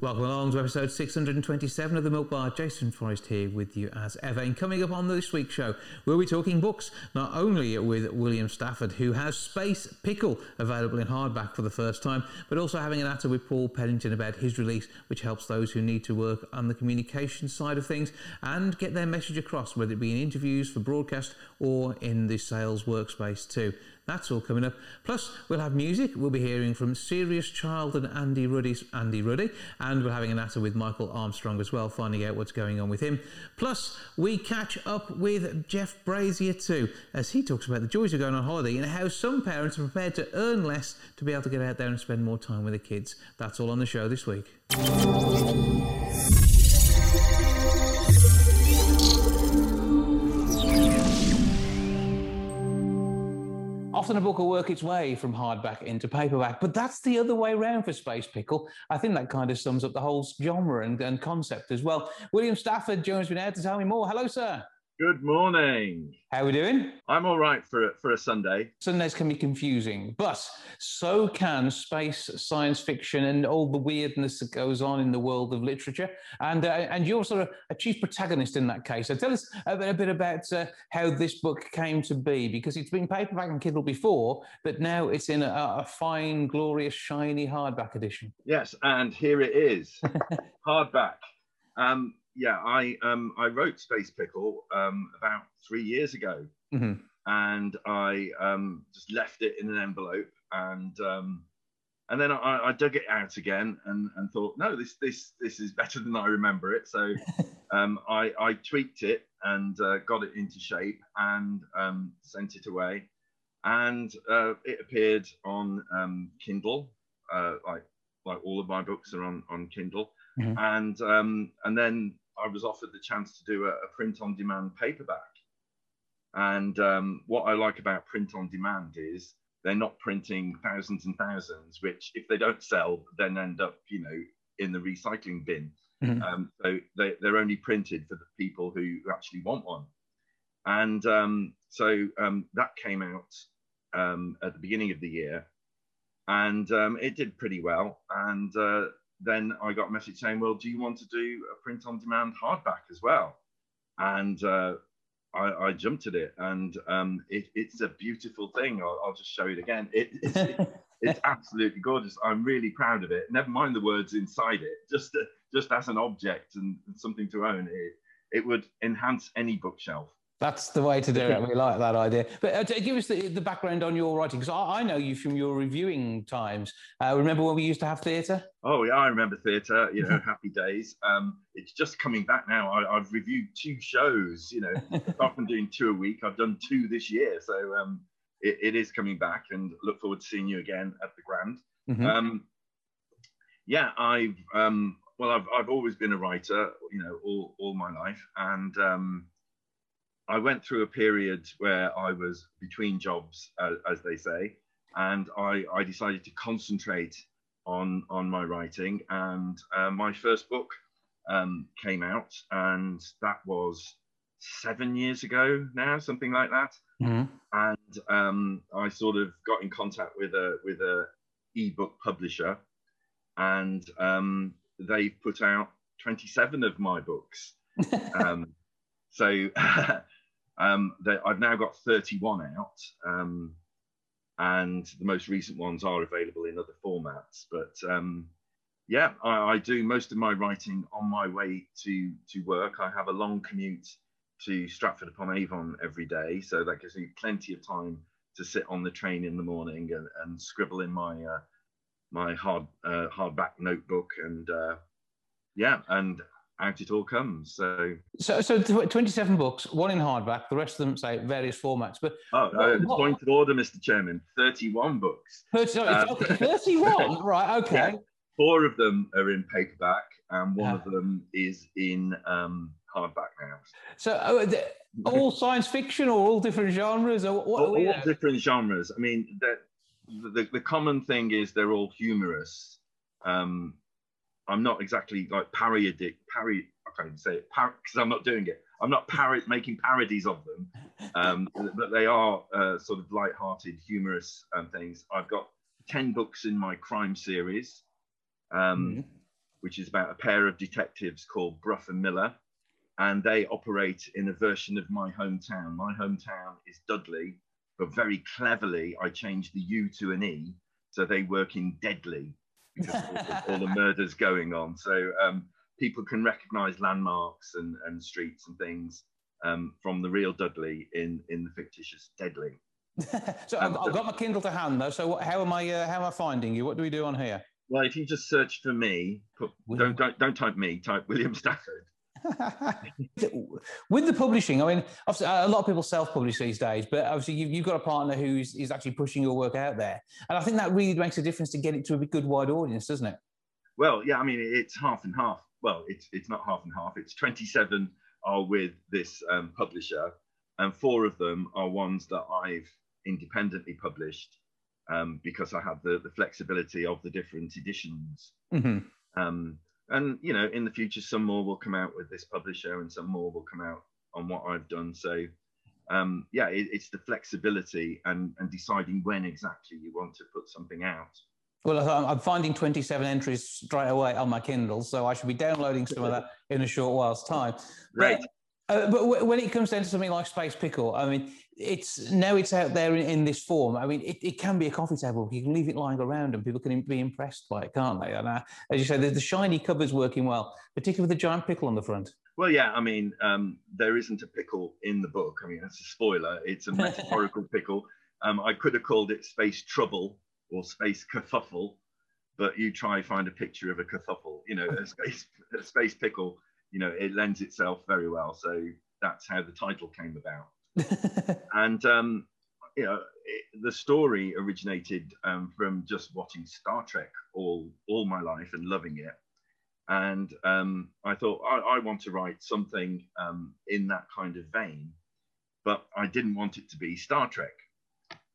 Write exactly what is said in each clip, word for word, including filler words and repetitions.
Welcome along to episode six hundred twenty-seven of The Milk Bar. Jason Forrest here with you as ever. And coming up on this week's show, we'll be talking books, not only with William Stafford, who has Space Pickle available in hardback for the first time, but also having an atta with Paul Pennington about his release, which helps those who need to work on the communication side of things and get their message across, whether it be in interviews for broadcast or in the sales workspace too. That's all coming up. Plus, we'll have music. We'll be hearing from Serious Child and Andy Ruddy's Andy Ruddy. And we're having an atta with Michael Armstrong as well, finding out what's going on with him. Plus, we catch up with Jeff Brazier too, as he talks about the joys of going on holiday and how some parents are prepared to earn less to be able to get out there and spend more time with their kids. That's all on the show this week. Often a book will work its way from hardback into paperback, but that's the other way around for Space Pickle. I think that kind of sums up the whole genre and, and concept as well. William Stafford joins me now to tell me more. Hello, sir. Good morning. How are we doing? I'm all right for, for a Sunday. Sundays can be confusing, but so can space, science fiction and all the weirdness that goes on in the world of literature. And uh, and you're sort of a chief protagonist in that case. So tell us a bit, a bit about uh, how this book came to be, because it's been paperback and Kindle before, but now it's in a, a fine, glorious, shiny hardback edition. Yes, and here it is, hardback. Um, Yeah, I um I wrote Space Pickle um about three years ago, mm-hmm. and I um just left it in an envelope, and um and then I, I dug it out again and, and thought, no, this this this is better than I remember it. So um I I tweaked it and uh, got it into shape and um sent it away, and uh, it appeared on um Kindle, uh, like like all of my books are on on Kindle, mm-hmm. and um and then. I was offered the chance to do a, a print-on-demand paperback. And um, what I like about print-on-demand is they're not printing thousands and thousands, which if they don't sell, then end up, you know, in the recycling bin. Mm-hmm. Um, so they, they're only printed for the people who actually want one. And um, so um, that came out um, at the beginning of the year, and um, it did pretty well. And uh, then I got a message saying, well, do you want to do a print-on-demand hardback as well? And uh, I, I jumped at it, and um, it, it's a beautiful thing. I'll, I'll just show it again. It, it's, it, it's absolutely gorgeous. I'm really proud of it. Never mind the words inside it. Just, uh, just as an object and, and something to own, it, it would enhance any bookshelf. That's the way to do it. We like that idea. But uh, give us the, the background on your writing, because I, I know you from your reviewing times. Uh, remember when we used to have theatre? Oh, yeah, I remember theatre, you know, happy days. Um, it's just coming back now. I, I've reviewed two shows, you know, apart from doing two a week. I've done two this year. So um, it, it is coming back, and look forward to seeing you again at the Grand. Mm-hmm. Um, yeah, I've, um, well, I've, I've always been a writer, you know, all, all my life. And... Um, I went through a period where I was between jobs, uh, as they say, and I, I decided to concentrate on, on my writing. And uh, my first book um, came out, and that was seven years ago now, something like that. Mm-hmm. And um, I sort of got in contact with a with a ebook publisher, and um, they put out twenty-seven of my books. Um, so. Um, they, I've now got thirty-one out, um, and the most recent ones are available in other formats. But um, yeah, I, I do most of my writing on my way to, to work. I have a long commute to Stratford-upon-Avon every day, so that gives me plenty of time to sit on the train in the morning and, and scribble in my uh, my hard uh, hardback notebook, and uh, yeah, and. Out it all comes. So, so, so twenty-seven books, one in hardback. The rest of them say various formats. But oh, no, what, point of order, Mister Chairman. Thirty-one books. thirty, um, okay, Thirty-one. Right. Okay. Yeah, four of them are in paperback, and one yeah. of them is in um, hardback now. So, oh, all science fiction, or all different genres, or what? All, all different genres. I mean, the, the common thing is they're all humorous. Um, I'm not exactly like parodic, parry. I can't even say it because I'm not doing it. I'm not parrot making parodies of them, um, but they are uh, sort of light-hearted, humorous um, things. I've got ten books in my crime series, um, mm. which is about a pair of detectives called Bruff and Miller, and they operate in a version of my hometown. My hometown is Dudley, but very cleverly I changed the U to an E, so they work in Deadly, because all, the, all the murders going on. So um, people can recognise landmarks and, and streets and things um, from the real Dudley in, in the fictitious Deadly. So um, I've, I've got my Kindle to hand though. So what, how am I? Uh, how am I finding you? What do we do on here? Well, if you just search for me, put, don't don't don't type me. Type William Stafford. With the publishing, I mean, obviously a lot of people self-publish these days, but obviously you've, you've got a partner who is, is actually pushing your work out there, and I think that really makes a difference to get it to a good wide audience, doesn't it? Well, yeah, I mean, it's half and half. Well, it's it's not half and half. It's twenty-seven are with this um, publisher, and four of them are ones that I've independently published um, because I have the, the flexibility of the different editions. Mm-hmm. Um, and, you know, in the future, some more will come out with this publisher and some more will come out on what I've done. So, um, yeah, it, it's the flexibility and, and deciding when exactly you want to put something out. Well, I'm finding twenty-seven entries straight away on my Kindle, so I should be downloading some of that in a short while's time. Right. Uh, but when it comes down to something like Space Pickle, I mean, it's now it's out there in, in this form. I mean, it, it can be a coffee table. You can leave it lying around and people can be impressed by it, can't they? And uh, as you say, the, the shiny cover's working well, particularly with the giant pickle on the front. Well, yeah, I mean, um, there isn't a pickle in the book. I mean, that's a spoiler. It's a metaphorical pickle. Um, I could have called it Space Trouble or Space Kerfuffle, but you try find a picture of a kerfuffle. You know, a space, a space pickle. You know, it lends itself very well. So that's how the title came about. And, um, you know, it, the story originated um, from just watching Star Trek all, all my life and loving it. And um, I thought, I, I want to write something um, in that kind of vein, but I didn't want it to be Star Trek.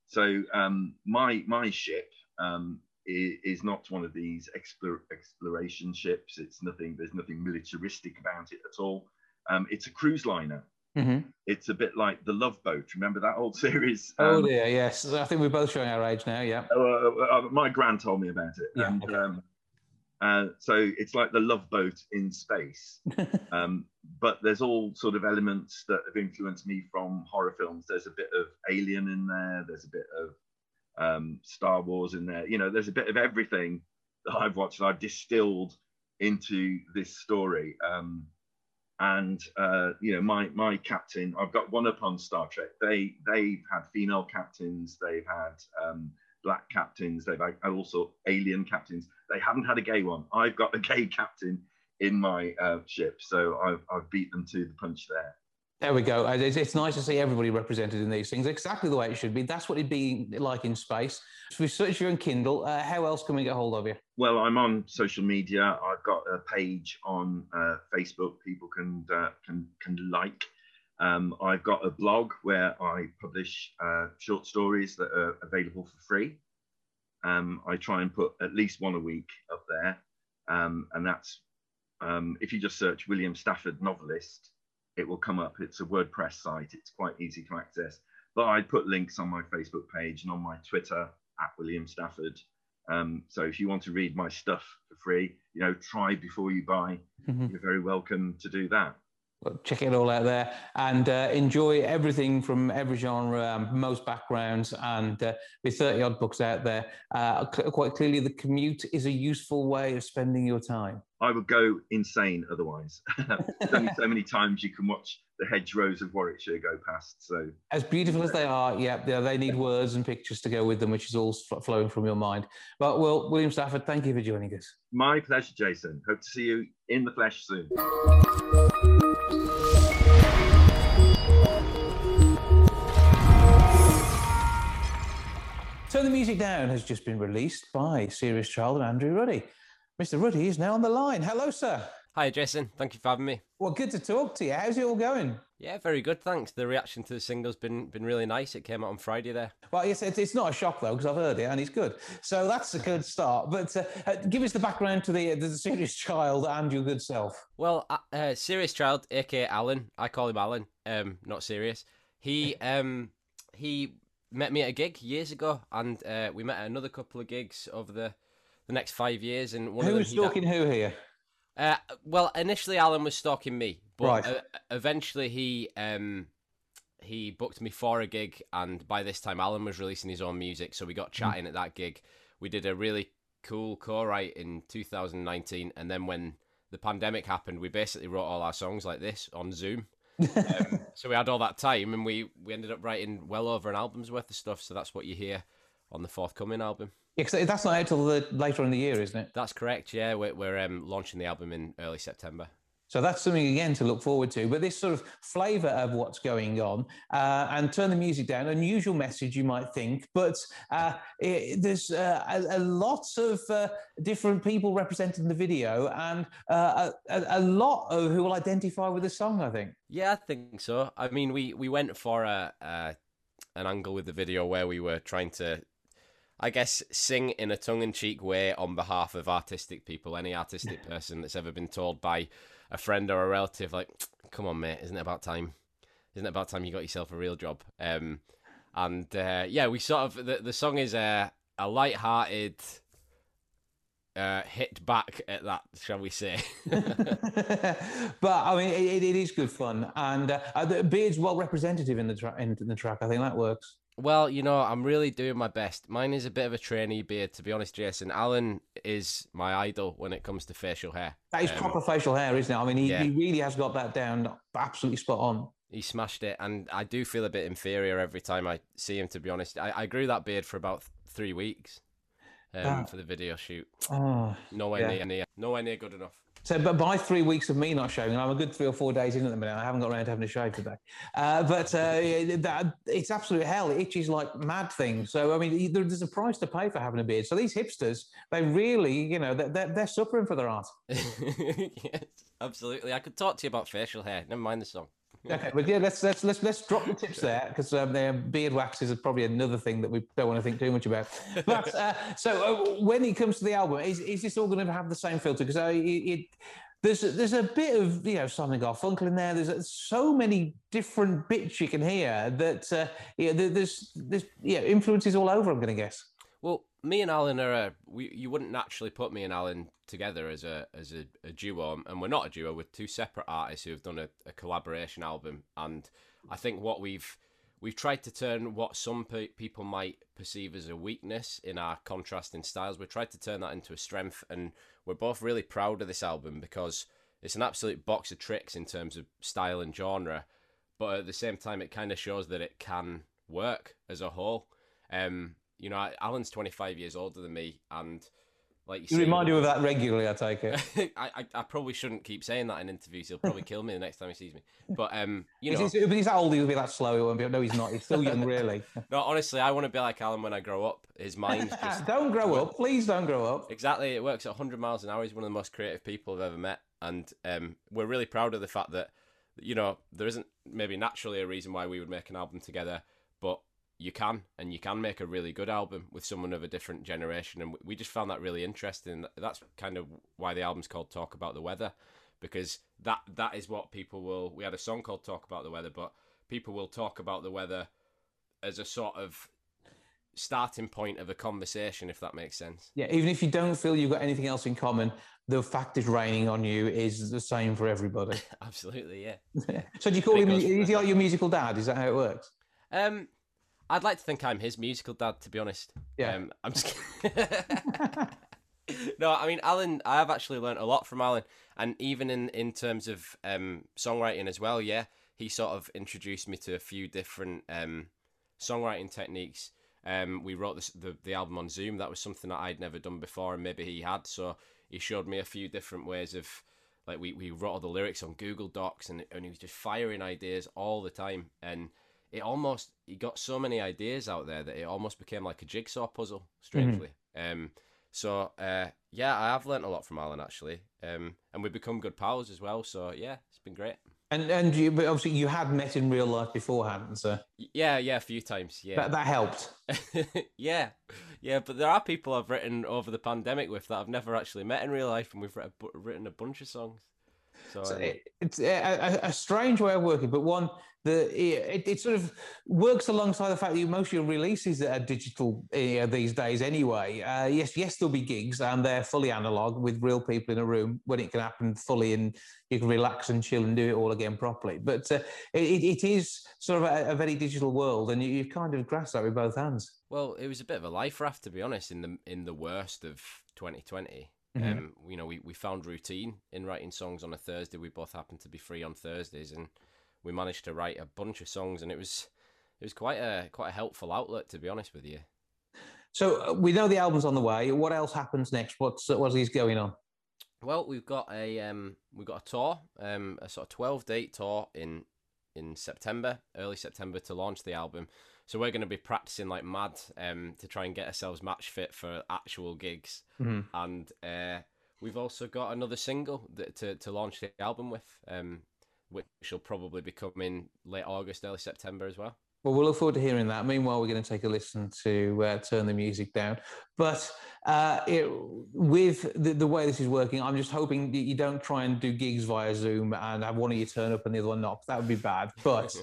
So um, my, my ship um, is not one of these exploration ships. It's nothing, there's nothing militaristic about it at all. Um, it's a cruise liner. Mm-hmm. It's a bit like The Love Boat. Remember that old series? Um, oh dear, yes. I think we're both showing our age now, yeah. Uh, uh, my gran told me about it. Yeah, and, okay. um, uh, so it's like The Love Boat in space. um, but there's all sort of elements that have influenced me from horror films. There's a bit of Alien in there. There's a bit of Um, Star Wars in there. You know, there's a bit of everything that I've watched that I've distilled into this story. Um, and, uh, you know, my my captain, I've got one up on Star Trek. They, they've had female captains, they've had um, black captains, they've had also alien captains. They haven't had a gay one. I've got a gay captain in my uh, ship, so I've, I've beat them to the punch there. There we go. It's, it's nice to see everybody represented in these things. Exactly the way it should be. That's what it'd be like in space. So we search you on Kindle. Uh, how else can we get hold of you? Well, I'm on social media. I've got a page on uh, Facebook. People can uh, can can like. Um, I've got a blog where I publish uh, short stories that are available for free. Um, I try and put at least one a week up there, um, and that's um, if you just search William Stafford novelist. It will come up. It's a WordPress site. It's quite easy to access. But I put links on my Facebook page and on my Twitter at William Stafford. Um, so if you want to read my stuff for free, you know, try before you buy. Mm-hmm. You're very welcome to do that. Well, check it all out there and uh, enjoy everything from every genre, um, most backgrounds, and uh, with thirty odd books out there. Uh, quite clearly, the commute is a useful way of spending your time. I would go insane otherwise. There's only so many times you can watch the hedgerows of Warwickshire go past. So as beautiful as they are, yeah, they need words and pictures to go with them, which is all flowing from your mind. But well, William Stafford, thank you for joining us. My pleasure, Jason. Hope to see you in the flesh soon. Turn the Music Down has just been released by Serious Child and Andrew Ruddy. Mister Ruddy is now on the line. Hello, sir. Hi, Jason. Thank you for having me. Well, good to talk to you. How's it all going? Yeah, very good, thanks. The reaction to the single's been been really nice. It came out on Friday there. Well, it's, it's not a shock, though, because I've heard it and it's good. So that's a good start. But uh, give us the background to the, the Serious Child and your good self. Well, uh, Serious Child, a k a. Alan, I call him Alan, um, not Serious. He um, he met me at a gig years ago, and uh, we met at another couple of gigs over the, the next five years. And one who was stalking had... who here? Uh, well, initially Alan was stalking me, but right. uh, eventually he um, he booked me for a gig, and by this time Alan was releasing his own music, so we got chatting mm. at that gig. We did a really cool co-write in two thousand nineteen, and then when the pandemic happened, we basically wrote all our songs like this on Zoom. um, so we had all that time, and we, we ended up writing well over an album's worth of stuff, so that's what you hear on the forthcoming album. Yeah, because that's not out till the, later in the year, isn't it? That's correct, yeah. We're, we're um, launching the album in early September. So that's something, again, to look forward to. But this sort of flavour of what's going on, uh, and turn the music down, unusual message, you might think, but uh, it, there's uh, a, a lot of uh, different people represented in the video, and uh, a, a lot of who will identify with the song, I think. Yeah, I think so. I mean, we, we went for a, a an angle with the video where we were trying to, I guess, sing in a tongue-in-cheek way on behalf of artistic people, any artistic person that's ever been told by a friend or a relative, like, come on, mate, isn't it about time? Isn't it about time you got yourself a real job? Um, and, uh, yeah, we sort of, the, the song is a, a light-hearted uh, hit back at that, shall we say. But, I mean, it, it is good fun. And uh, Beard's well representative in the, tra- in the track. I think that works. Well, you know, I'm really doing my best. Mine is a bit of a trainee beard, to be honest, Jason. Alan is my idol when it comes to facial hair. That is um, proper facial hair, isn't it? I mean, he, yeah. he really has got that down absolutely spot on. He smashed it, and I do feel a bit inferior every time I see him, to be honest. I, I grew that beard for about th- three weeks um, uh, for the video shoot. Oh, nowhere yeah. near, near, nowhere near good enough. So, but by three weeks of me not shaving, I'm a good three or four days in at the minute. I haven't got around to having a shave today. Uh, but uh, that, it's absolute hell. It itches like mad things. So, I mean, there's a price to pay for having a beard. So these hipsters, they really, you know, they're, they're suffering for their art. Yes, absolutely. I could talk to you about facial hair. Never mind the song. Okay, but yeah, let's let's let's let's drop the tips there, because um, their beard waxes is probably another thing that we don't want to think too much about. But uh, so uh, when it comes to the album, is is this all going to have the same filter? Because uh, it, it there's there's a bit of, you know, Simon Garfunkel in there. There's uh, so many different bits you can hear that uh, yeah, there's there's yeah influences all over, I'm going to guess. Well, me and Alan are a, we you wouldn't naturally put me and Alan together as a as a, a duo, and we're not a duo. We're two separate artists who have done a, a collaboration album, and I think what we've we've tried to turn what some pe- people might perceive as a weakness in our contrasting styles, we've tried to turn that into a strength, and we're both really proud of this album because it's an absolute box of tricks in terms of style and genre, but at the same time it kind of shows that it can work as a whole. Um, you know, Alan's twenty-five years older than me, and like you, you say, remind you of that regularly, I take it. I, I I probably shouldn't keep saying that in interviews. He'll probably kill me the next time he sees me. But um, you know, but he's that old. He'll be that slow. He won't be. No, he's not. He's still young, really. No, honestly, I want to be like Alan when I grow up. His mind's just don't grow up, please don't grow up. Exactly, it works at one hundred miles an hour. He's one of the most creative people I've ever met, and um, we're really proud of the fact that, you know, there isn't maybe naturally a reason why we would make an album together, but you can, and you can make a really good album with someone of a different generation. And we just found that really interesting. That's kind of why the album's called Talk About the Weather, because that that is what people will... We had a song called Talk About the Weather, but people will talk about the weather as a sort of starting point of a conversation, if that makes sense. Yeah, even if you don't feel you've got anything else in common, the fact it's raining on you is the same for everybody. Absolutely, yeah. So do you call him... Is he like your musical dad? Is that how it works? Um... I'd like to think I'm his musical dad, to be honest. Yeah. Um, I'm just kidding. No, I mean, Alan, I have actually learned a lot from Alan. And even in, in terms of um, songwriting as well, yeah, he sort of introduced me to a few different um, songwriting techniques. Um, we wrote this, the, the album on Zoom. That was something that I'd never done before, and maybe he had. So he showed me a few different ways of, like, we, we wrote all the lyrics on Google Docs, and, and he was just firing ideas all the time. And it almost, he got so many ideas out there that it almost became like a jigsaw puzzle, strangely. Mm-hmm. Um, So uh, yeah, I have learnt a lot from Alan actually, um, and we've become good pals as well. So yeah, it's been great. And and you, but obviously you had met in real life beforehand, so yeah, yeah, a few times, yeah. That that helped. yeah, yeah, but there are people I've written over the pandemic with that I've never actually met in real life, and we've written a bunch of songs. So, so it, it's a, a strange way of working, but one that it, it sort of works alongside the fact that most of your releases are digital uh, these days anyway. Uh, yes, yes, there'll be gigs and they're fully analog with real people in a room when it can happen fully and you can relax and chill and do it all again properly. But uh, it, it is sort of a, a very digital world, and you, you kind of grasp that with both hands. Well, it was a bit of a life raft, to be honest, in the in the worst of twenty twenty. Mm-hmm. Um, you know, we, we found routine in writing songs on a Thursday. We both happened to be free on Thursdays, and we managed to write a bunch of songs. And it was it was quite a quite a helpful outlet, to be honest with you. So uh, we know the album's on the way. What else happens next? What's what is going on? Well, we've got a um, we've got a tour, um, a sort of twelve-date tour in in September, early September, to launch the album. So we're going to be practicing like mad um, to try and get ourselves match fit for actual gigs. Mm-hmm. And uh, we've also got another single that, to, to launch the album with, um, which will probably be coming late August, early September as well. Well, we'll look forward to hearing that. Meanwhile, we're going to take a listen to uh, Turn the Music Down. But uh, it, with the, the way this is working, I'm just hoping that you don't try and do gigs via Zoom and have one of you turn up and the other one not. That would be bad. But...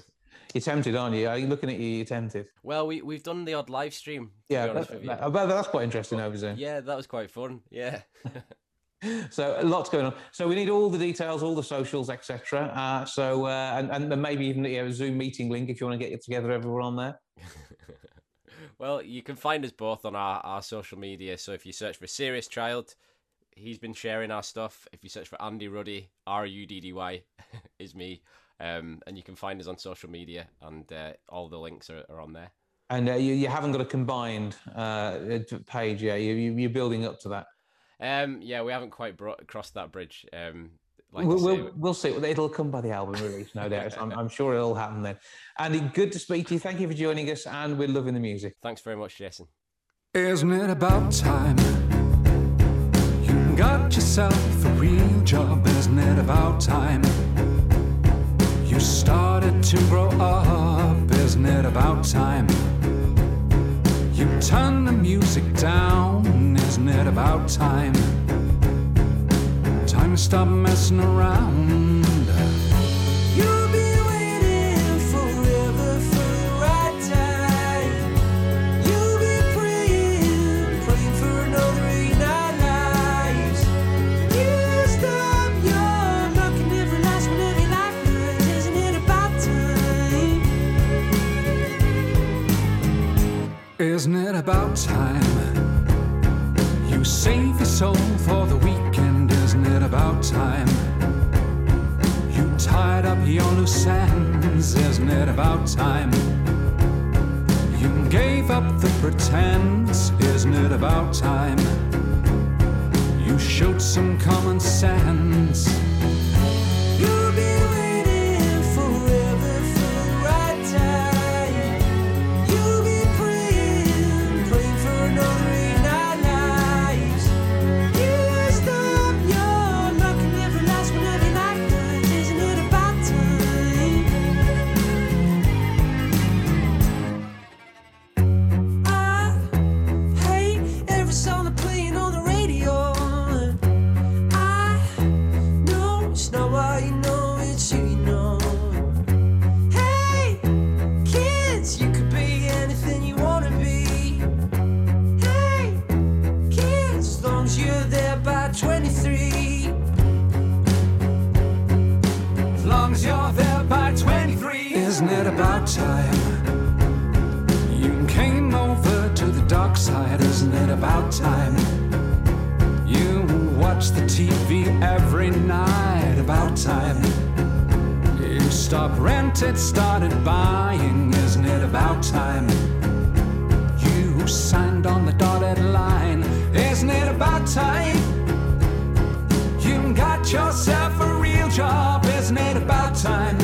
You're tempted, aren't you? Are you looking at you? You're tempted. Well, we we've done the odd live stream. Yeah, that, that, that's quite interesting over Zoom. Yeah, that was quite fun. Yeah. So lots going on. So we need all the details, all the socials, et cetera. Uh, so uh, and and maybe even you know, a Zoom meeting link if you want to get together everyone on there. Well, you can find us both on our our social media. So if you search for Serious Child, he's been sharing our stuff. If you search for Andy Ruddy, R U D D Y, is me. Um, and you can find us on social media, and uh, all the links are, are on there. And uh, you, you haven't got a combined uh, page yet. You, you, you're building up to that. Um, yeah, we haven't quite brought, crossed that bridge. Um, like we'll, we'll, we'll see. It'll come by the album release, no doubt. I'm, I'm sure it'll happen then. Andy, good to speak to you. Thank you for joining us, and we're loving the music. Thanks very much, Jason. Isn't it about time you got yourself a real job? Isn't it about time you started to grow up? Isn't it about time you turn the music down? Isn't it about time? Time to stop messing around. You'll be waiting forever for the right time. You'll be praying, praying for another eight lives. You stop your luck and every last one of your life. Isn't it about time you save your soul for the weekend? Isn't it about time you tied up your loose ends? Isn't it about time you gave up the pretense? Isn't it about time you showed some common sense? You'll be waiting forever for the right time. Isn't it about time you came over to the dark side? Isn't it about time you watch the T V every night? About time you stopped rented, started buying. Isn't it about time you signed on the dotted line? Isn't it about time you got yourself a real job? Isn't it about time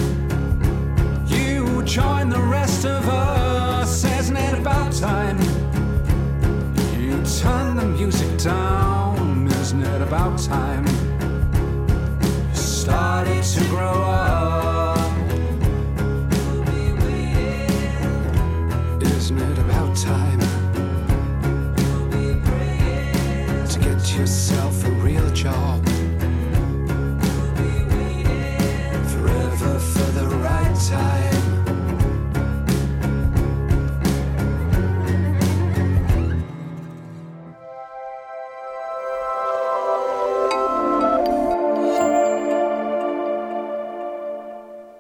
join the rest of us? Isn't it about time you turn the music down? get yourself a real job. Forever for the right time.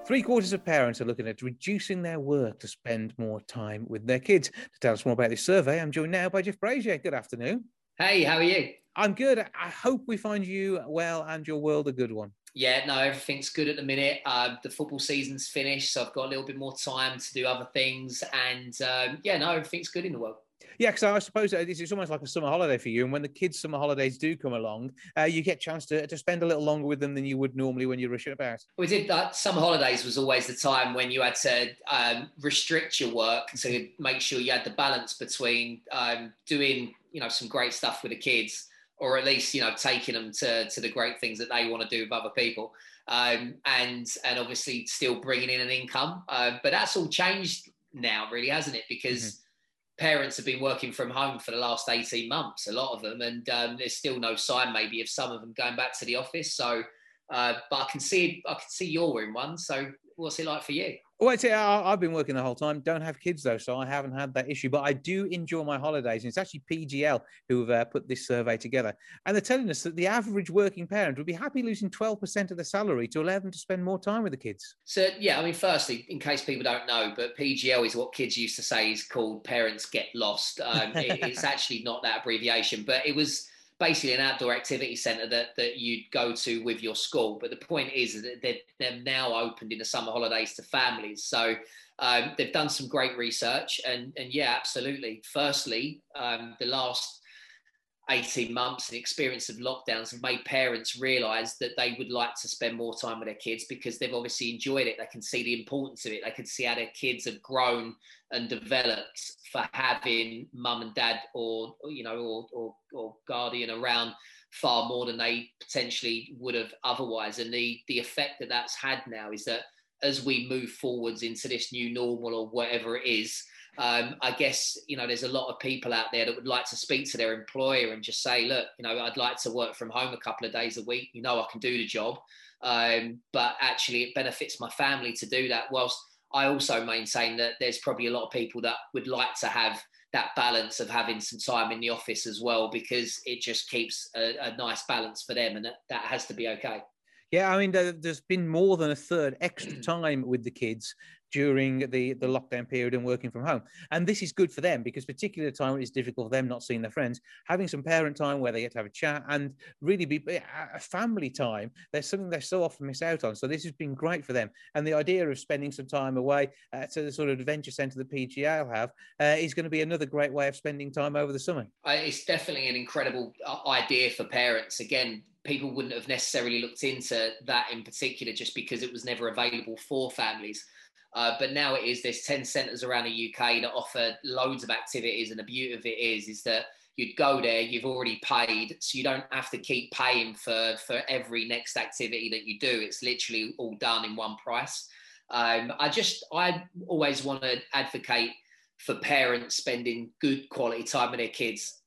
Three quarters of parents are looking at reducing their work to spend more time with their kids. To tell us more about this survey, I'm joined now by Jeff Brazier. Good afternoon. Hey, how are you? I'm good. I hope we find you well and your world a good one. Yeah, no, everything's good at the minute. Uh, the football season's finished, so I've got a little bit more time to do other things. And um, yeah, no, everything's good in the world. Yeah, because I suppose it's almost like a summer holiday for you. And when the kids' summer holidays do come along, uh, you get a chance to, to spend a little longer with them than you would normally when you're rushing about. We did that. Summer holidays was always the time when you had to um, restrict your work to make sure you had the balance between um, doing, you know, some great stuff with the kids, or at least, you know, taking them to, to the great things that they want to do with other people. Um, and, and obviously still bringing in an income. Uh, but that's all changed now, really, hasn't it? Because... Mm-hmm. Parents have been working from home for the last eighteen months, a lot of them, and um, there's still no sign maybe of some of them going back to the office. So, uh, but I can see I can see you're in one. So, what's it like for you? Well, I've been working the whole time. Don't have kids though, so I haven't had that issue. But I do enjoy my holidays, and it's actually P G L who've uh, put this survey together, and they're telling us that the average working parent would be happy losing twelve percent of their salary to allow them to spend more time with the kids. So yeah, I mean, firstly, in case people don't know, but P G L is what kids used to say is called "Parents Get Lost." Um, it, it's actually not that abbreviation, but it was basically an outdoor activity centre that, that you'd go to with your school. But the point is that they're, they're now opened in the summer holidays to families. So um, they've done some great research. And, and yeah, absolutely. Firstly, um, the last eighteen months and experience of lockdowns have made parents realise that they would like to spend more time with their kids because they've obviously enjoyed it. They can see the importance of it. They can see how their kids have grown and developed for having mum and dad or, you know, or, or, or guardian around far more than they potentially would have otherwise. And the, the effect that that's had now is that as we move forwards into this new normal or whatever it is, Um, I guess, you know, there's a lot of people out there that would like to speak to their employer and just say, look, you know, I'd like to work from home a couple of days a week. You know, I can do the job. Um, but actually it benefits my family to do that. Whilst I also maintain that there's probably a lot of people that would like to have that balance of having some time in the office as well, because it just keeps a, a nice balance for them. And that, that has to be okay. Yeah, I mean, there's been more than a third extra time with the kids during the, the lockdown period and working from home. And this is good for them because particularly the time when it's difficult for them not seeing their friends, having some parent time where they get to have a chat and really be a family time, there's something they so often miss out on. So this has been great for them. And the idea of spending some time away uh, to the sort of adventure centre that P G L have uh, is going to be another great way of spending time over the summer. It's definitely an incredible idea for parents. Again, people wouldn't have necessarily looked into that in particular just because it was never available for families. Uh, but now it is, there's ten centres around the U K that offer loads of activities, and the beauty of it is, is that you'd go there, you've already paid, so you don't have to keep paying for, for every next activity that you do. It's literally all done in one price. Um, I just, I always want to advocate for parents spending good quality time with their kids,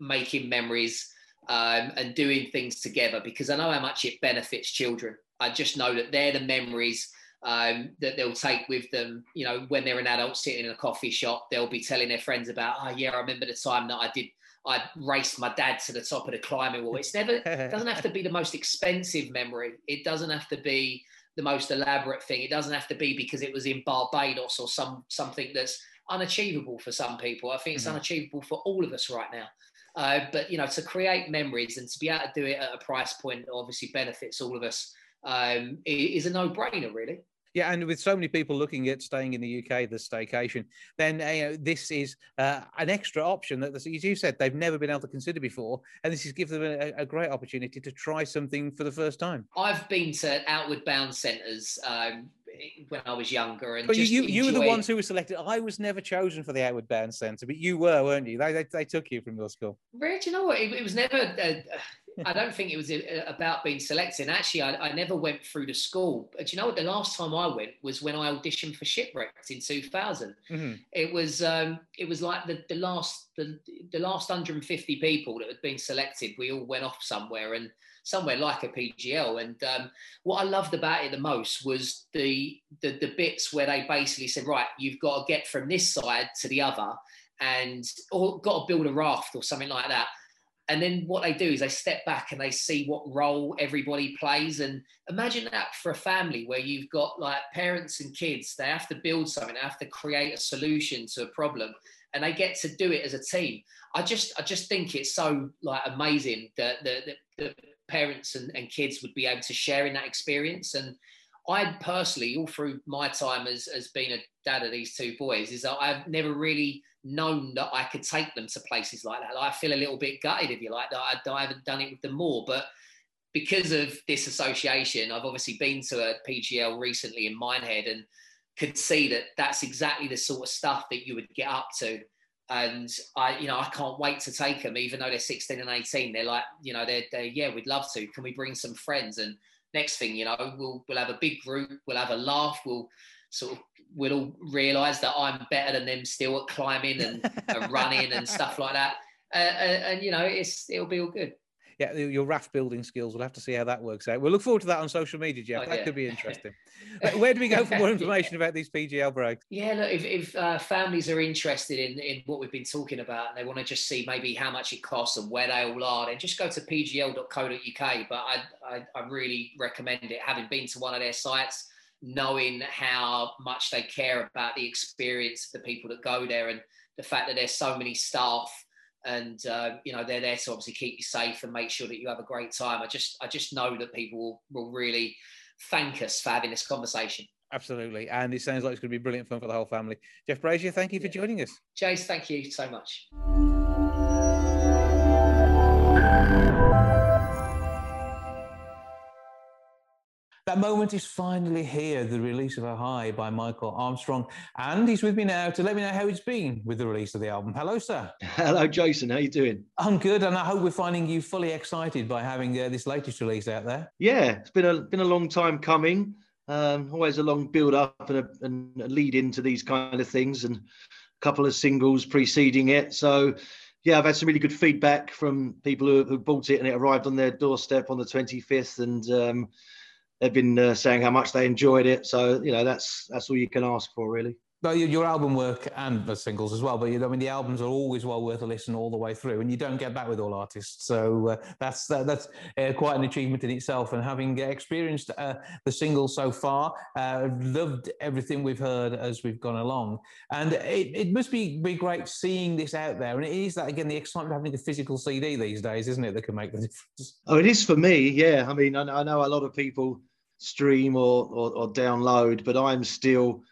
making memories, Um, and doing things together, because I know how much it benefits children. I just know that they're the memories um, that they'll take with them. You know, when they're an adult sitting in a coffee shop, they'll be telling their friends about, oh yeah, I remember the time that I did, I raced my dad to the top of the climbing wall. It's never, it doesn't have to be the most expensive memory. It doesn't have to be the most elaborate thing. It doesn't have to be because it was in Barbados or some something that's unachievable for some people. I think it's mm-hmm. unachievable for all of us right now. Uh, but, you know, to create memories and to be able to do it at a price point that obviously benefits all of us um, is a no-brainer, really. Yeah, and with so many people looking at staying in the U K, the staycation, then you know, this is uh, an extra option that, as you said, they've never been able to consider before. And this has given them a, a great opportunity to try something for the first time. I've been to Outward Bound centres um, when I was younger. And well, just you, you were the ones who were selected. I was never chosen for the Outward Bound centre, but you were, weren't you? They, they, they took you from your school. Rich, you know what? It, it was never... Uh, I don't think it was about being selected. Actually, I, I never went through the school. But you know what? The last time I went was when I auditioned for Shipwrecked in two thousand. Mm-hmm. It was um, it was like the, the last the, the last one hundred fifty people that had been selected. We all went off somewhere and somewhere like a P G L. And um, what I loved about it the most was the, the the bits where they basically said, right, you've got to get from this side to the other, and or got to build a raft or something like that. And then what they do is they step back and they see what role everybody plays. And imagine that for a family where you've got like parents and kids, they have to build something, they have to create a solution to a problem, and they get to do it as a team. I just, I just think it's so like amazing that the parents and, and kids would be able to share in that experience. And I personally, all through my time as, as being a dad of these two boys, is that I've never really known that I could take them to places like that. Like, I feel a little bit gutted, if you like, that I, that I haven't done it with them more. But because of this association, I've obviously been to a P G L recently in Minehead and could see that that's exactly the sort of stuff that you would get up to. And I, you know, I can't wait to take them, even though they're sixteen and eighteen. They're like, you know, they're, they're yeah, we'd love to. Can we bring some friends? And next thing, you know, we'll we'll have a big group. We'll have a laugh. We'll sort of we'll all realise that I'm better than them still at climbing and, and running and stuff like that. Uh, and, and you know, it's it'll be all good. Yeah, your raft building skills. We'll have to see how that works out. We'll look forward to that on social media, Jeff. Oh, that yeah. could be interesting. Where do we go for more information yeah. about these P G L breaks? Yeah, look, if, if uh, families are interested in, in what we've been talking about and they want to just see maybe how much it costs and where they all are, then just go to p g l dot co dot u k. But I, I, I really recommend it, having been to one of their sites, knowing how much they care about the experience of the people that go there and the fact that there's so many staff. And, uh, you know, they're there to obviously keep you safe and make sure that you have a great time. I just I just know that people will, will really thank us for having this conversation. Absolutely. And it sounds like it's going to be brilliant fun for the whole family. Jeff Brazier, thank you for yeah. joining us. Jace, thank you so much. That moment is finally here, the release of Ojai by Michael Armstrong. And he's with me now to let me know how it's been with the release of the album. Hello, sir. Hello, Jason. How are you doing? I'm good, and I hope we're finding you fully excited by having uh, this latest release out there. Yeah, it's been a been a long time coming. Um, always a long build-up and a, and a lead-in to these kind of things, and a couple of singles preceding it. So, yeah, I've had some really good feedback from people who, who bought it, and it arrived on their doorstep on the twenty-fifth, and... Um, They've been uh, saying how much they enjoyed it. So, you know, that's that's all you can ask for, really. No, your, your album work and the singles as well. But, you know, I mean, the albums are always well worth a listen all the way through. And you don't get that with all artists. So uh, that's uh, that's uh, quite an achievement in itself. And having experienced uh, the singles so far, uh, loved everything we've heard as we've gone along. And it, it must be, be great seeing this out there. And it is that, again, the excitement of having a physical C D these days, isn't it, that can make the difference? Oh, it is for me, yeah. I mean, I, I know a lot of people stream or, or, or download, but I'm still...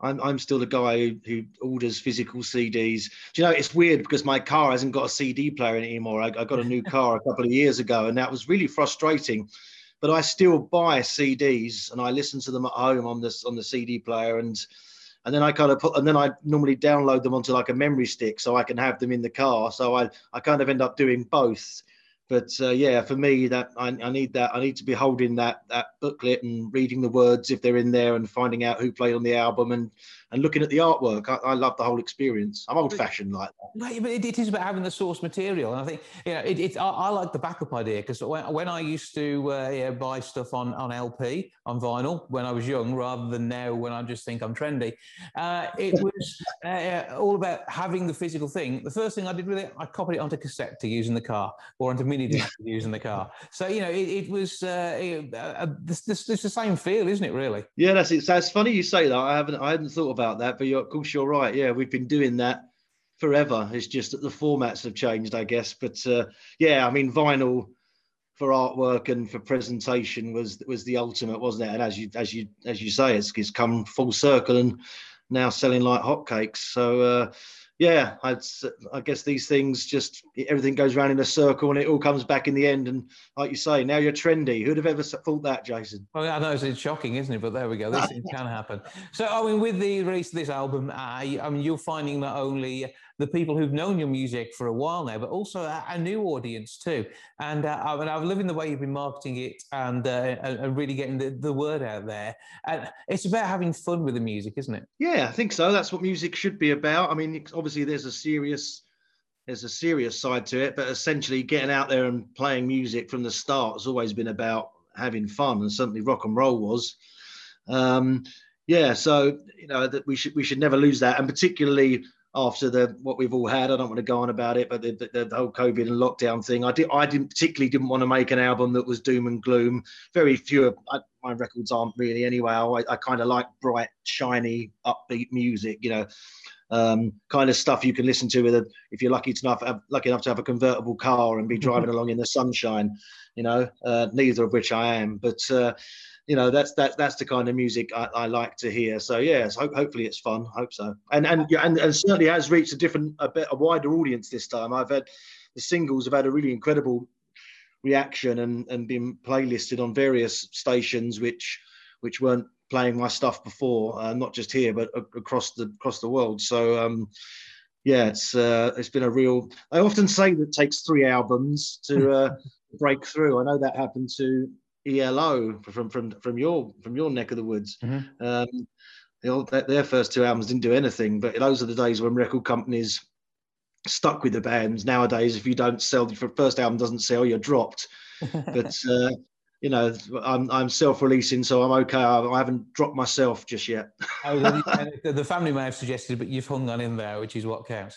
I'm, I'm still the guy who, who orders physical C Ds. Do you know, it's weird because my car hasn't got a C D player in it anymore. I, I got a new car a couple of years ago, and that was really frustrating. But I still buy C Ds, and I listen to them at home on this on the C D player, and and then I kind of put and then I normally download them onto like a memory stick so I can have them in the car. So I I kind of end up doing both. But uh, yeah, for me, that I, I need that. I need to be holding that that booklet and reading the words if they're in there, and finding out who played on the album, and and looking at the artwork. I, I love the whole experience. I'm old-fashioned like that. But it, it is about having the source material, and I think you know, it, it, I, I like the backup idea because when, when I used to uh, yeah, buy stuff on on L P on vinyl when I was young, rather than now when I just think I'm trendy, uh, it was uh, all about having the physical thing. The first thing I did really, I copied it onto cassette to use in the car or onto using the car. So, you know, it, it was uh, it, uh, this, this, it's the same feel, isn't it, really? Yeah, that's it. So it's funny you say that. I haven't I hadn't thought about that, but you're, of course you're right. Yeah, we've been doing that forever. It's just that the formats have changed, I guess. But uh, yeah, I mean, vinyl for artwork and for presentation was was the ultimate, wasn't it? And as you as you as you say, it's it's come full circle and now selling like hotcakes. So. Uh, Yeah, I'd, I guess these things just, everything goes around in a circle and it all comes back in the end. And like you say, now you're trendy. Who'd have ever thought that, Jason? Well, I know it's shocking, isn't it? But there we go. These things can happen. So, I mean, with the release of this album, I, I mean, you're finding not only the people who've known your music for a while now, but also a, a new audience too. And uh, I mean, I'm loving the way you've been marketing it and, uh, and really getting the, the word out there. And it's about having fun with the music, isn't it? Yeah, I think so. That's what music should be about. I mean, obviously there's a serious, there's a serious side to it, but essentially getting out there and playing music from the start has always been about having fun, and certainly rock and roll was. Um, yeah, so you know that we should we should never lose that, and particularly after the what we've all had. I don't want to go on about it, but the, the, the whole COVID and lockdown thing. I did I didn't particularly didn't want to make an album that was doom and gloom. Very few of I, my records aren't really anyway. I, I kind of like bright, shiny, upbeat music, you know, um, kind of stuff you can listen to with a if you're lucky enough lucky enough to have a convertible car and be driving along in the sunshine. You know, uh, neither of which I am, but. Uh, You know, that's that's that's the kind of music I, I like to hear. So yes, ho- hopefully it's fun. Hope so. And and yeah, and, and certainly has reached a different, a bit a wider audience this time. I've had the singles have had a really incredible reaction and and been playlisted on various stations which which weren't playing my stuff before, uh, not just here but across the across the world. So um, yeah, it's uh, it's been a real. I often say that it takes three albums to uh, break through. I know that happened to. E L O from from from your from your neck of the woods. Mm-hmm. Um, you know, their first two albums didn't do anything, but those are the days when record companies stuck with the bands. Nowadays, if you don't sell, if your first album doesn't sell, you're dropped. But uh, you know, I'm I'm self-releasing, so I'm okay. I, I haven't dropped myself just yet. Oh, the, the family may have suggested, but you've hung on in there, which is what counts.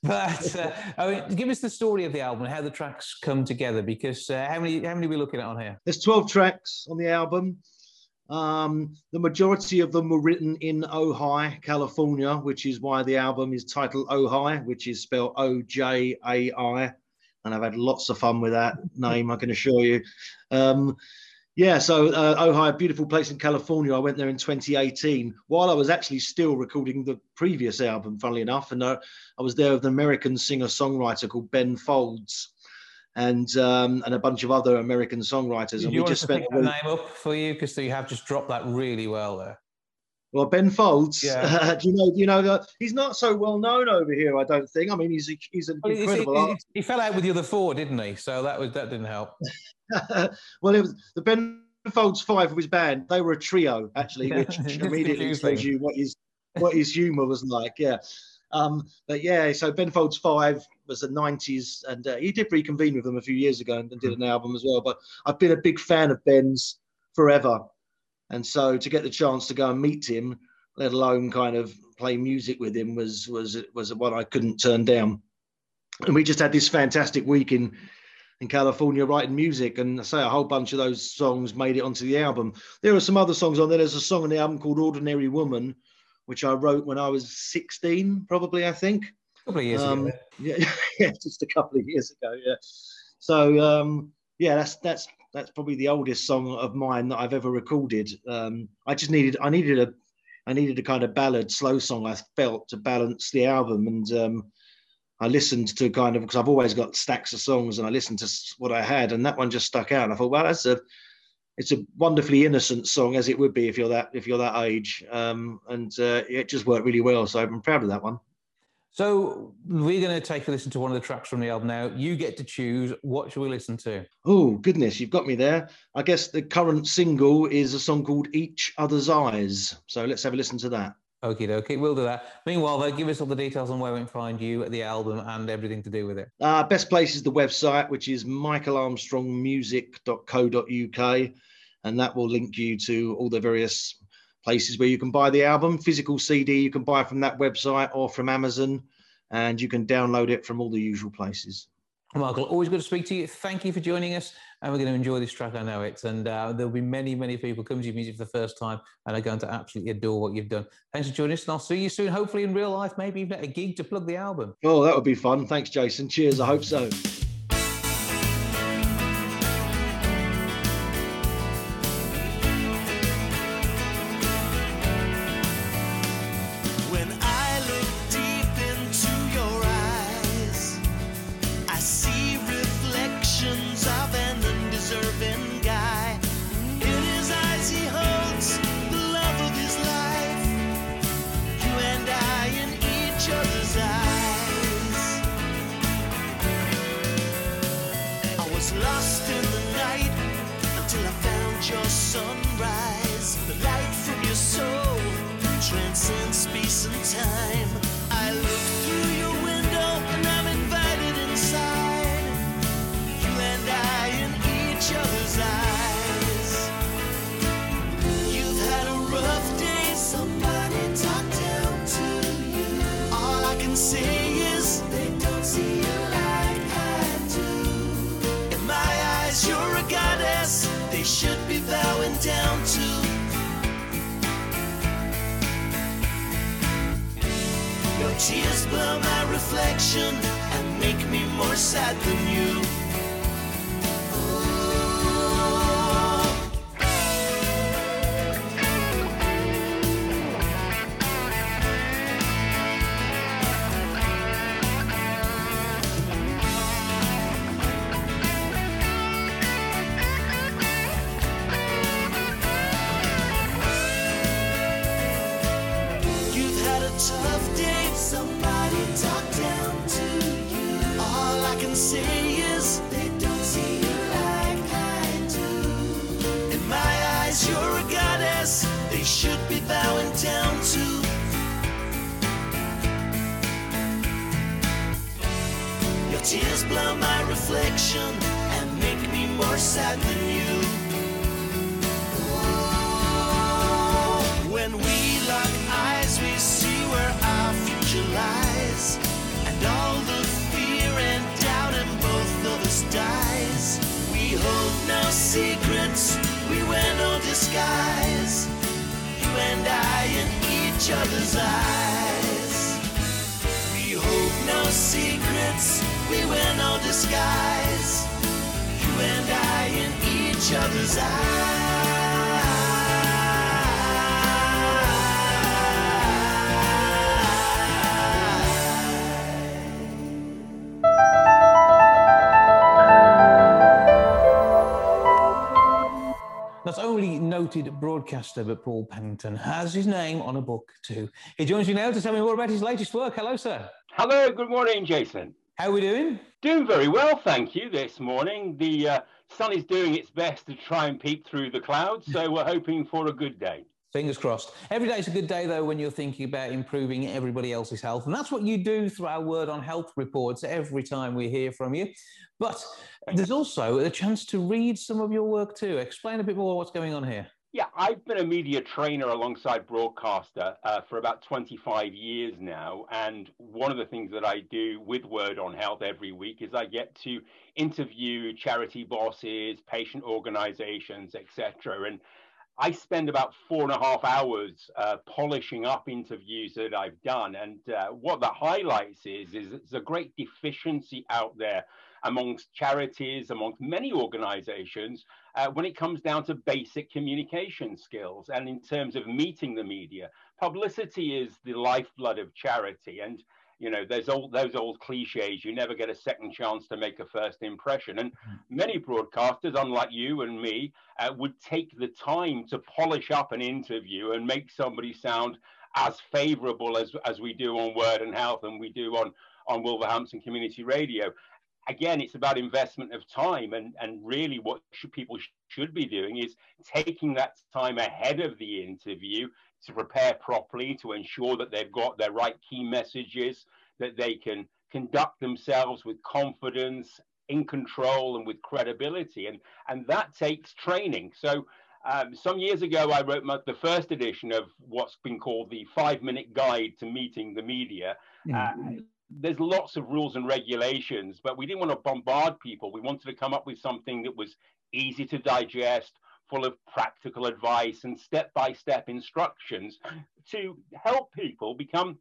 But uh, I mean, give us the story of the album, how the tracks come together, because uh, how many how many are we looking at on here? There's twelve tracks on the album. Um, the majority of them were written in Ojai, California, which is why the album is titled Ojai, which is spelled O J A I. And I've had lots of fun with that name, I can assure you. Um, yeah, so uh, Ojai, a beautiful place in California. I went there in twenty eighteen while I was actually still recording the previous album, funnily enough. And uh, I was there with an American singer-songwriter called Ben Folds and um, and a bunch of other American songwriters. And you we want just to spent pick a name up for you? Because you have just dropped that really well there. Well, Ben Folds, yeah. uh, do you know, you know, uh, he's not so well known over here, I don't think. I mean, he's he's an well, incredible he, he, artist. He fell out with the other four, didn't he? So that was that didn't help. Well, it was the Ben Folds Five of his band. They were a trio, actually, which immediately tells you what his what his humour was like. Yeah, um, but yeah, so Ben Folds Five was the nineties, and uh, he did reconvene with them a few years ago and, and did an album as well. But I've been a big fan of Ben's forever. And so to get the chance to go and meet him, let alone kind of play music with him, was was was what I couldn't turn down. And we just had this fantastic week in, in California writing music. And I say a whole bunch of those songs made it onto the album. There are some other songs on there. There's a song on the album called Ordinary Woman, which I wrote when I was sixteen, probably, I think. A couple of years um, ago. Yeah, yeah, just a couple of years ago, yeah. So, um, yeah, that's that's... That's probably the oldest song of mine that I've ever recorded. Um, I just needed, I needed a, I needed a kind of ballad, slow song. I felt to balance the album, and um, I listened to kind of because I've always got stacks of songs, and I listened to what I had, and that one just stuck out. And I thought, well, that's a, it's a wonderfully innocent song, as it would be if you're that if you're that age, um, and uh, it just worked really well. So I'm proud of that one. So we're going to take a listen to one of the tracks from the album now. You get to choose. What should we listen to? Oh, goodness, you've got me there. I guess the current single is a song called Each Other's Eyes. So let's have a listen to that. Okie dokie, we'll do that. Meanwhile, though, give us all the details on where we can find you, at the album, and everything to do with it. Uh, best place is the website, which is michael armstrong music dot co dot uk. And that will link you to all the various places where you can buy the album, physical C D you can buy from that website or from Amazon, and you can download it from all the usual places. Michael, always good to speak to you. Thank you for joining us, and we're going to enjoy this track, I know it, and uh, there'll be many, many people come to your music for the first time and are going to absolutely adore what you've done. Thanks for joining us, and I'll see you soon, hopefully in real life, maybe even at a gig to plug the album. Oh, that would be fun. Thanks, Jason. Cheers. I hope so. Eyes. was lost in the night until I found your sunrise. The light from your soul transcends space and time. I look through your window and I'm invited inside. You and I in each other's eyes. You've had a rough day, somebody talk down to you. All I can say is they don't see you like I do. In my eyes you're a goddess they should be bowing down to. Your tears blur my reflection and make me more sad than you. Tears blur my reflection and make me more sad than you. Oh, when we lock eyes, we see where our future lies, and all the fear and doubt in both of us dies. We hold no secrets, we wear no disguise. You and I in each other's eyes. We hold no secrets. We wear no disguise. You and I in each other's eyes. Not only noted broadcaster, but Paul Pennington has his name on a book too. He joins me now to tell me more about his latest work. Hello, sir. Hello, good morning, Jason. How are we doing? Doing very well, thank you, this morning. The uh, sun is doing its best to try and peek through the clouds, so we're hoping for a good day. Fingers crossed. Every day is a good day, though, when you're thinking about improving everybody else's health, and that's what you do through our Word on Health reports every time we hear from you. But there's also a chance to read some of your work, too. Explain a bit more what's going on here. Yeah, I've been a media trainer alongside broadcaster uh, for about twenty-five years now. And one of the things that I do with Word on Health every week is I get to interview charity bosses, patient organizations, et cetera. And I spend about four and a half hours uh, polishing up interviews that I've done. And uh, what that highlights is, is it's a great deficiency out there amongst charities, amongst many organizations, uh, when it comes down to basic communication skills and in terms of meeting the media. Publicity is the lifeblood of charity. And, you know, there's all those old cliches, you never get a second chance to make a first impression. And many broadcasters, unlike you and me, uh, would take the time to polish up an interview and make somebody sound as favorable as, as we do on Word and Health and we do on, on Wolverhampton Community Radio. Again, it's about investment of time, and, and really what should, people sh- should be doing is taking that time ahead of the interview to prepare properly, to ensure that they've got their right key messages, that they can conduct themselves with confidence, in control, and with credibility. And, and that takes training. So um, some years ago, I wrote my, the first edition of what's been called the five-minute guide to meeting the media. Mm-hmm. Uh, There's lots of rules and regulations, but we didn't want to bombard people. We wanted to come up with something that was easy to digest, full of practical advice and step-by-step instructions to help people become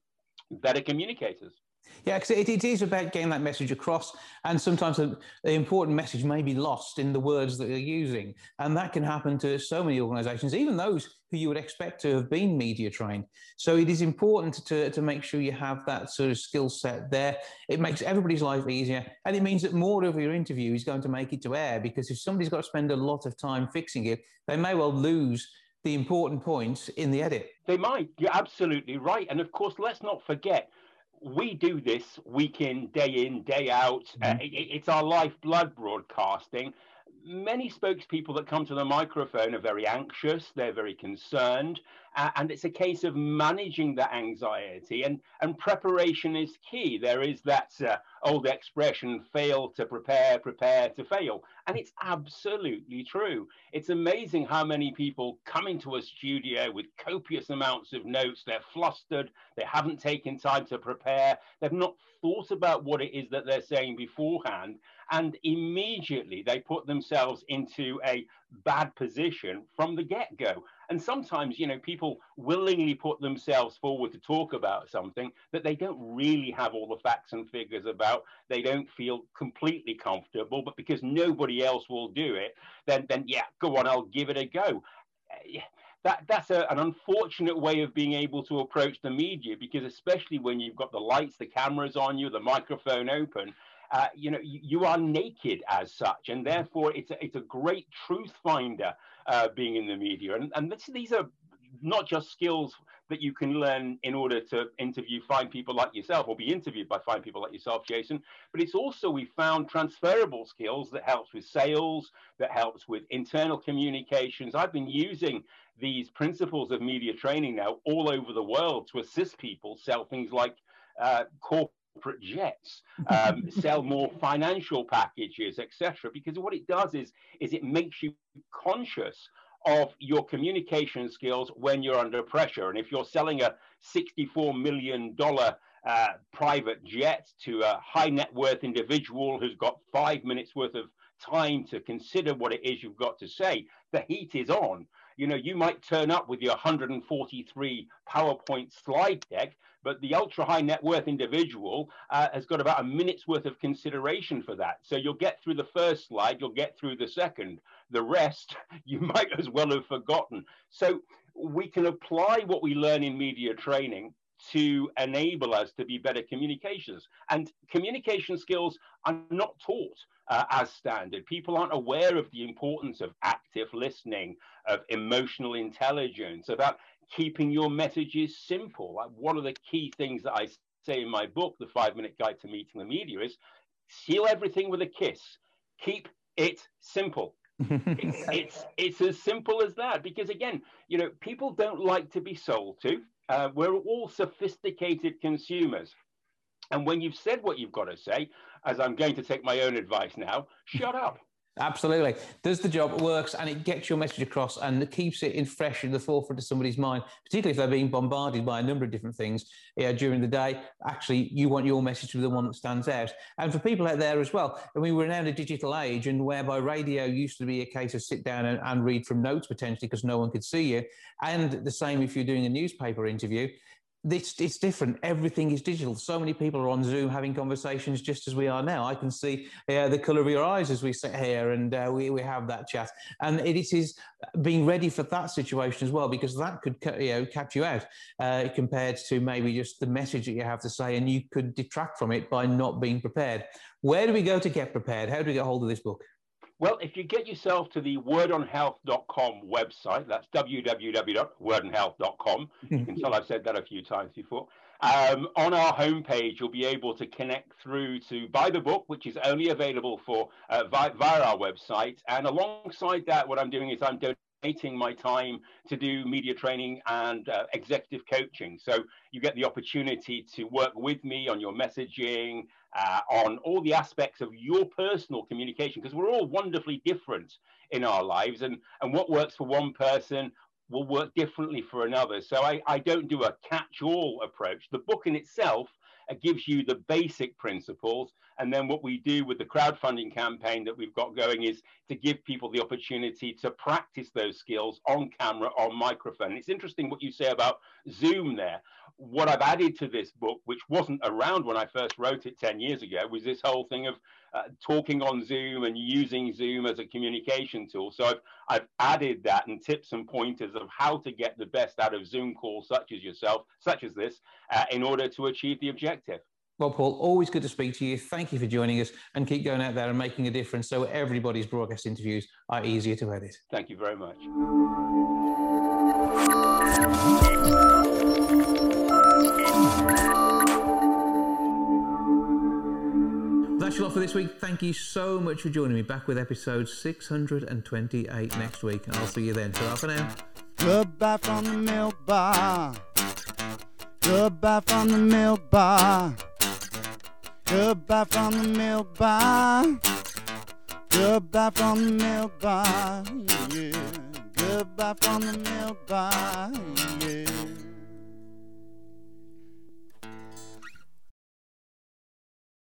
better communicators. Yeah, because it, it is about getting that message across, and sometimes the, the important message may be lost in the words that you're using, and that can happen to so many organisations, even those who you would expect to have been media trained. So it is important to, to make sure you have that sort of skill set there. It makes everybody's life easier, and it means that more of your interview is going to make it to air, because if somebody's got to spend a lot of time fixing it, they may well lose the important points in the edit. They might. You're absolutely right. And of course, let's not forget, we do this week in, day in, day out. Mm-hmm. uh, it, it's our lifeblood, broadcasting. Many spokespeople that come to the microphone are very anxious, they're very concerned, uh, and it's a case of managing that anxiety, and, and preparation is key. There is that uh, old expression, fail to prepare, prepare to fail, and it's absolutely true. It's amazing how many people come into a studio with copious amounts of notes, they're flustered, they haven't taken time to prepare, they've not thought about what it is that they're saying beforehand, and immediately they put themselves into a bad position from the get-go. And sometimes, you know, people willingly put themselves forward to talk about something that they don't really have all the facts and figures about. They don't feel completely comfortable, but because nobody else will do it, then, then yeah, go on, I'll give it a go. That, that's a, an unfortunate way of being able to approach the media, because especially when you've got the lights, the cameras on you, the microphone open, Uh, you know, you, you are naked as such, and therefore it's a, it's a great truth finder uh, being in the media. And, and this, these are not just skills that you can learn in order to interview fine people like yourself, or be interviewed by fine people like yourself, Jason, but it's also, we found, transferable skills that helps with sales, that helps with internal communications. I've been using these principles of media training now all over the world to assist people sell things like uh, corporate jets, um, sell more financial packages, et cetera. Because what it does is, is it makes you conscious of your communication skills when you're under pressure. And if you're selling a sixty-four million dollars uh, private jet to a high net worth individual who's got five minutes worth of time to consider what it is you've got to say, the heat is on. You know, you might turn up with your one hundred forty-three PowerPoint slide deck, but the ultra high net worth individual uh, has got about a minute's worth of consideration for that. So you'll get through the first slide, you'll get through the second, the rest you might as well have forgotten. So we can apply what we learn in media training to enable us to be better communications. And communication skills are not taught uh, as standard. People aren't aware of the importance of active listening, of emotional intelligence, about keeping your messages simple. Like, one of the key things that I say in my book, The Five-Minute Guide to Meeting the Media, is seal everything with a kiss. Keep it simple. it's, it's, it's as simple as that. Because again, you know, people don't like to be sold to. Uh, we're all sophisticated consumers. And when you've said what you've got to say, as I'm going to take my own advice now, shut up. Absolutely. Does the job, works, and it gets your message across and it keeps it in fresh in the forefront of somebody's mind, particularly if they're being bombarded by a number of different things yeah, during the day. Actually, you want your message to be the one that stands out. And for people out there as well, I mean, we're now in a digital age, and whereby radio used to be a case of sit down and, and read from notes potentially because no one could see you. And the same if you're doing a newspaper interview. It's, it's different. Everything is digital. So many people are on Zoom having conversations just as we are now. I can see uh, the colour of your eyes as we sit here and uh, we, we have that chat. And it is being ready for that situation as well, because that could, you know, catch you out uh, compared to maybe just the message that you have to say, and you could detract from it by not being prepared. Where do we go to get prepared? How do we get hold of this book? Well, if you get yourself to the word on health dot com website, that's w w w dot word on health dot com. You can tell I've said that a few times before. Um, on our homepage, you'll be able to connect through to buy the book, which is only available for uh, via, via our website. And alongside that, what I'm doing is I'm donating my time to do media training and uh, executive coaching. So you get the opportunity to work with me on your messaging, Uh, on all the aspects of your personal communication, because we're all wonderfully different in our lives, and, and what works for one person will work differently for another. So I, I don't do a catch-all approach. The book in itself uh, gives you the basic principles, and then what we do with the crowdfunding campaign that we've got going is to give people the opportunity to practice those skills on camera, on microphone. It's interesting what you say about Zoom there. What I've added to this book, which wasn't around when I first wrote it ten years ago, was this whole thing of uh, talking on Zoom and using Zoom as a communication tool. So I've, I've added that, and tips and pointers of how to get the best out of Zoom calls such as yourself, such as this, uh, in order to achieve the objective. Well, Paul, always good to speak to you. Thank you for joining us, and keep going out there and making a difference so everybody's broadcast interviews are easier to edit. Thank you very much. Special offer this week. Thank you so much for joining me. Back with episode six hundred twenty-eight next week, and I'll see you then. Ta-ra for now. Goodbye from the Milk Bar. Goodbye from the Milk Bar. Goodbye from the Milk Bar. Goodbye from the Milk Bar. Yeah. Goodbye from the Milk Bar. Yeah.